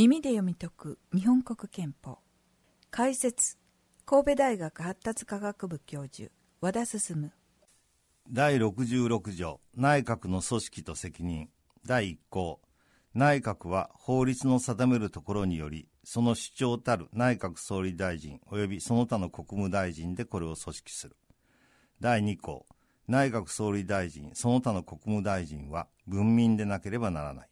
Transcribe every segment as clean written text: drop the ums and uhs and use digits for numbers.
耳で読み解く日本国憲法。解説、神戸大学発達科学部教授、和田進。第66条、内閣の組織と責任。第1項、内閣は法律の定めるところにより、その主張たる内閣総理大臣及びその他の国務大臣でこれを組織する。第2項、内閣総理大臣、その他の国務大臣は文民でなければならない。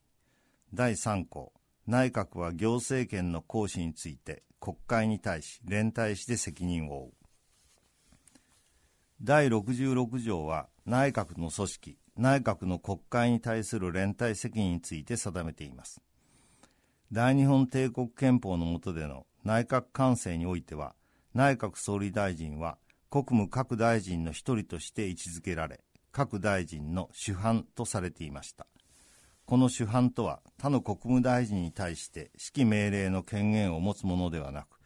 第3項、内閣は行政権の行使について国会に対し連帯して責任を負う。第66条は内閣の組織、内閣の国会に対する連帯責任について定めています。大日本帝国憲法の下での内閣官制においては、内閣総理大臣は国務各大臣の一人として位置づけられ、各大臣の主犯とされていました。この主犯とは他の国務大臣に対して指揮命令の権限を持つものではなく、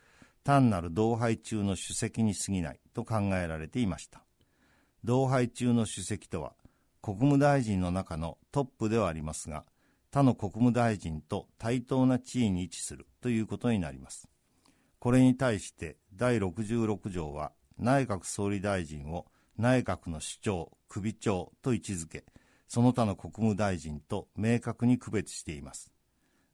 単なる同輩中の主席に過ぎないと考えられていました。同輩中の主席とは国務大臣の中のトップではありますが、他の国務大臣と対等な地位に位置するということになります。これに対して第66条は内閣総理大臣を内閣の首長、首長と位置づけ、その他の国務大臣と明確に区別しています。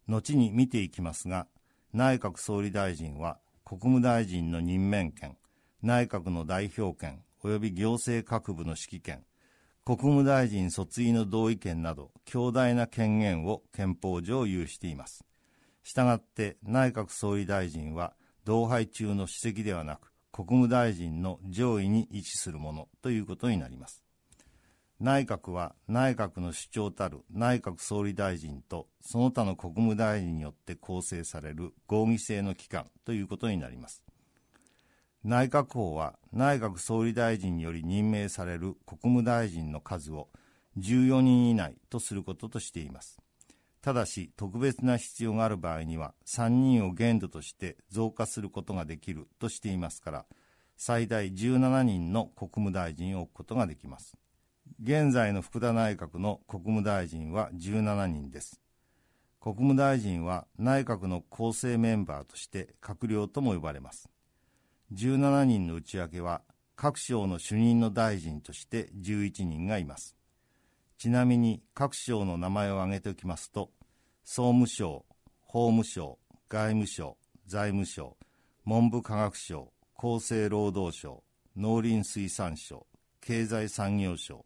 後に見ていきますが、内閣総理大臣は国務大臣の任免権、内閣の代表権及び行政各部の指揮権、国務大臣卒位の同意権など強大な権限を憲法上有しています。したがって内閣総理大臣は同輩中の主席ではなく国務大臣の上位に位置するものということになります。内閣は内閣の首長たる内閣総理大臣とその他の国務大臣によって構成される合議制の機関ということになります。内閣法は内閣総理大臣により任命される国務大臣の数を14人以内とすることとしています。ただし特別な必要がある場合には3人を限度として増加することができるとしていますから、最大17人の国務大臣を置くことができます。現在の福田内閣の国務大臣は17人です。国務大臣は内閣の構成メンバーとして閣僚とも呼ばれます。17人の内訳は各省の主任の大臣として11人がいます。ちなみに各省の名前を挙げておきますと、総務省、法務省、外務省、財務省、文部科学省、厚生労働省、農林水産省、経済産業省、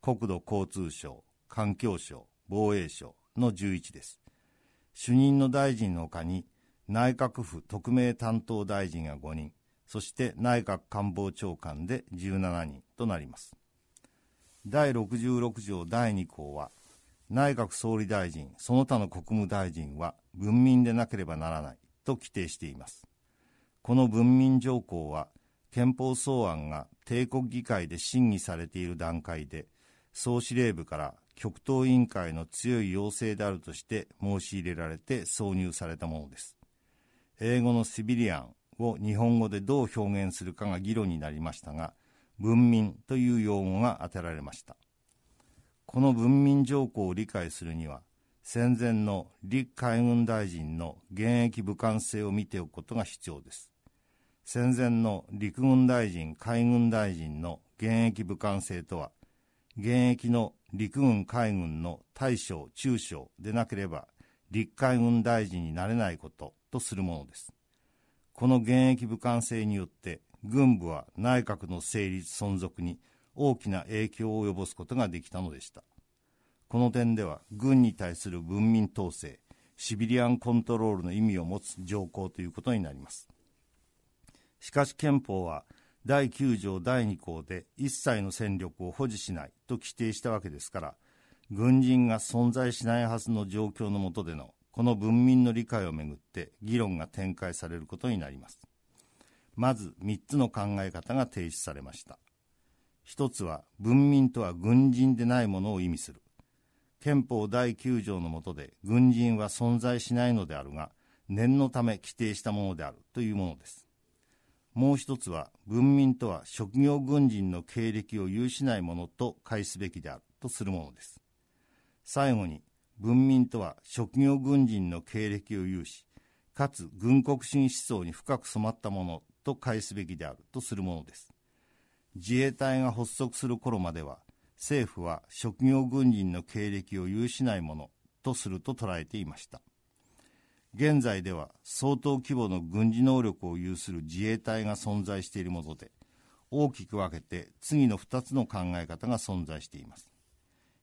国土交通省、環境省、防衛省の11です。主任の大臣のほかに内閣府特命担当大臣が5人、そして内閣官房長官で17人となります。第66条第2項は、内閣総理大臣、その他の国務大臣は文民でなければならないと規定しています。この文民条項は、憲法草案が帝国議会で審議されている段階で、総司令部から極東委員会の強い要請であるとして申し入れられて挿入されたものです。英語のシビリアンを日本語でどう表現するかが議論になりましたが、文民という用語が当てられました。この文民条項を理解するには、戦前の陸海軍大臣の現役武官制を見ておくことが必要です。戦前の陸軍大臣、海軍大臣の現役武官制とは、現役の陸軍海軍の大将、中将でなければ、陸海軍大臣になれないこととするものです。この現役武官制によって、軍部は内閣の成立存続に大きな影響を及ぼすことができたのでした。この点では、軍に対する文民統制、シビリアンコントロールの意味を持つ条項ということになります。しかし憲法は第9条第2項で一切の戦力を保持しないと規定したわけですから、軍人が存在しないはずの状況の下でのこの文民の理解をめぐって議論が展開されることになります。まず3つの考え方が提出されました。1つは文民とは軍人でないものを意味する。憲法第9条の下で軍人は存在しないのであるが、念のため規定したものであるというものです。もう一つは、文民とは職業軍人の経歴を有しないものと解すべきであるとするものです。最後に、文民とは職業軍人の経歴を有し、かつ軍国主義思想に深く染まったものと解すべきであるとするものです。自衛隊が発足する頃までは、政府は職業軍人の経歴を有しないものとすると捉えていました。現在では相当規模の軍事能力を有する自衛隊が存在しているもので、大きく分けて次の2つの考え方が存在しています。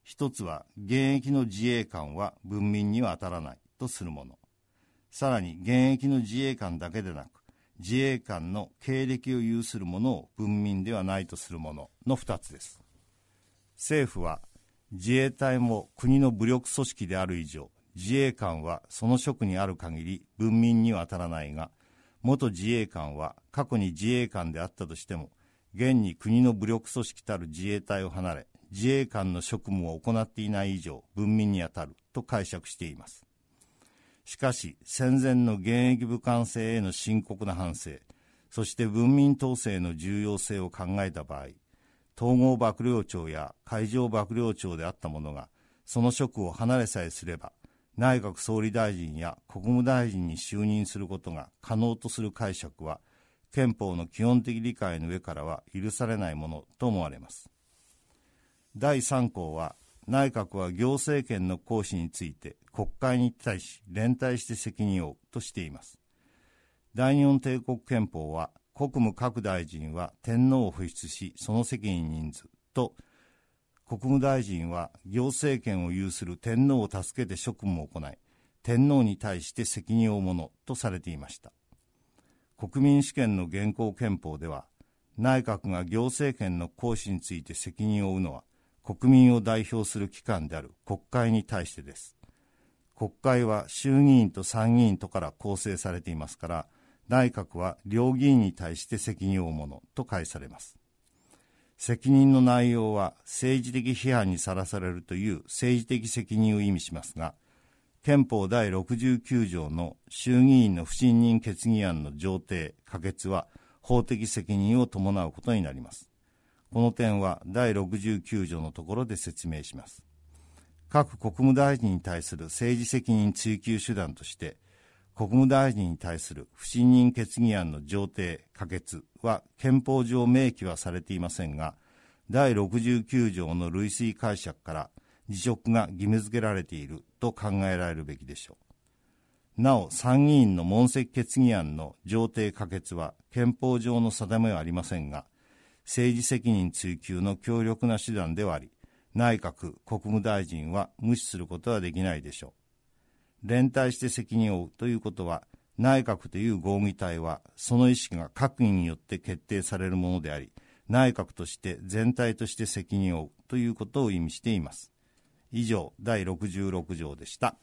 一つは、現役の自衛官は文民には当たらないとするもの。さらに、現役の自衛官だけでなく、自衛官の経歴を有するものを文民ではないとするものの2つです。政府は、自衛隊も国の武力組織である以上、自衛官はその職にある限り文民には当たらないが、元自衛官は過去に自衛官であったとしても、現に国の武力組織たる自衛隊を離れ、自衛官の職務を行っていない以上、文民に当たると解釈しています。しかし、戦前の現役武官制への深刻な反省、そして文民統制の重要性を考えた場合、統合幕僚長や海上幕僚長であった者が、その職を離れさえすれば、内閣総理大臣や国務大臣に就任することが可能とする解釈は、憲法の基本的理解の上からは許されないものと思われます。第3項は、内閣は行政権の行使について国会に対し連帯して責任を負うとしています。大日本帝国憲法は、国務各大臣は天皇を保出しその責任人数と、国務大臣は行政権を有する天皇を助けて職務を行い、天皇に対して責任を負うものとされていました。国民主権の現行憲法では、内閣が行政権の行使について責任を負うのは、国民を代表する機関である国会に対してです。国会は衆議院と参議院とから構成されていますから、内閣は両議院に対して責任を負うものと解されます。責任の内容は政治的批判にさらされるという政治的責任を意味しますが、憲法第69条の衆議院の不信任決議案の上程・可決は法的責任を伴うことになります。この点は第69条のところで説明します。各国務大臣に対する政治責任追及手段として、国務大臣に対する不信任決議案の上程・可決は憲法上明記はされていませんが、第69条の類推解釈から辞職が義務付けられていると考えられるべきでしょう。なお、参議院の問責決議案の上程・可決は憲法上の定めはありませんが、政治責任追及の強力な手段ではあり、内閣・国務大臣は無視することはできないでしょう。連帯して責任を負うということは、内閣という合議体は、その意識が閣議によって決定されるものであり、内閣として全体として責任を負うということを意味しています。以上、第66条でした。